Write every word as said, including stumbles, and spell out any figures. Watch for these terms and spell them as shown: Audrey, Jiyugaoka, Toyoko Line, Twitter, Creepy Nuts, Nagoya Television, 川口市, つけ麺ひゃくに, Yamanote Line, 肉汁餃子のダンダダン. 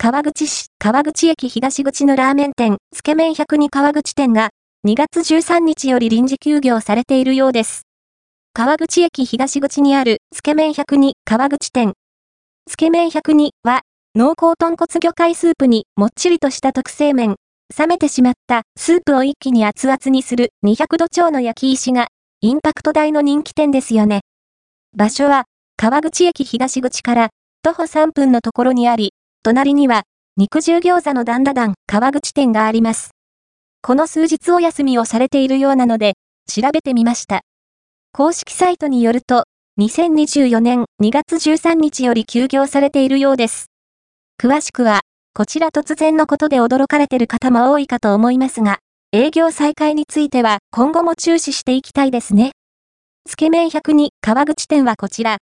川口市、川口駅東口のラーメン店、つけ麺ひゃくに川口店が、にがつじゅうさんにちより臨時休業されているようです。川口駅東口にある、つけ麺ひゃくに川口店。つけ麺ひゃくには、濃厚豚骨魚介スープにもっちりとした特製麺、冷めてしまったスープを一気に熱々にするにひゃくど超の焼き石が、インパクト大の人気店ですよね。場所は、川口駅東口から、徒歩さんぷんのところにあり、隣には、肉汁餃子のダンダダン川口店があります。この数日お休みをされているようなので、調べてみました。公式サイトによると、にせんにじゅうよねんにがつじゅうさんにちより休業されているようです。詳しくは、こちら突然のことで驚かれている方も多いかと思いますが、営業再開については今後も注視していきたいですね。つけ麺ひゃくに川口店はこちら、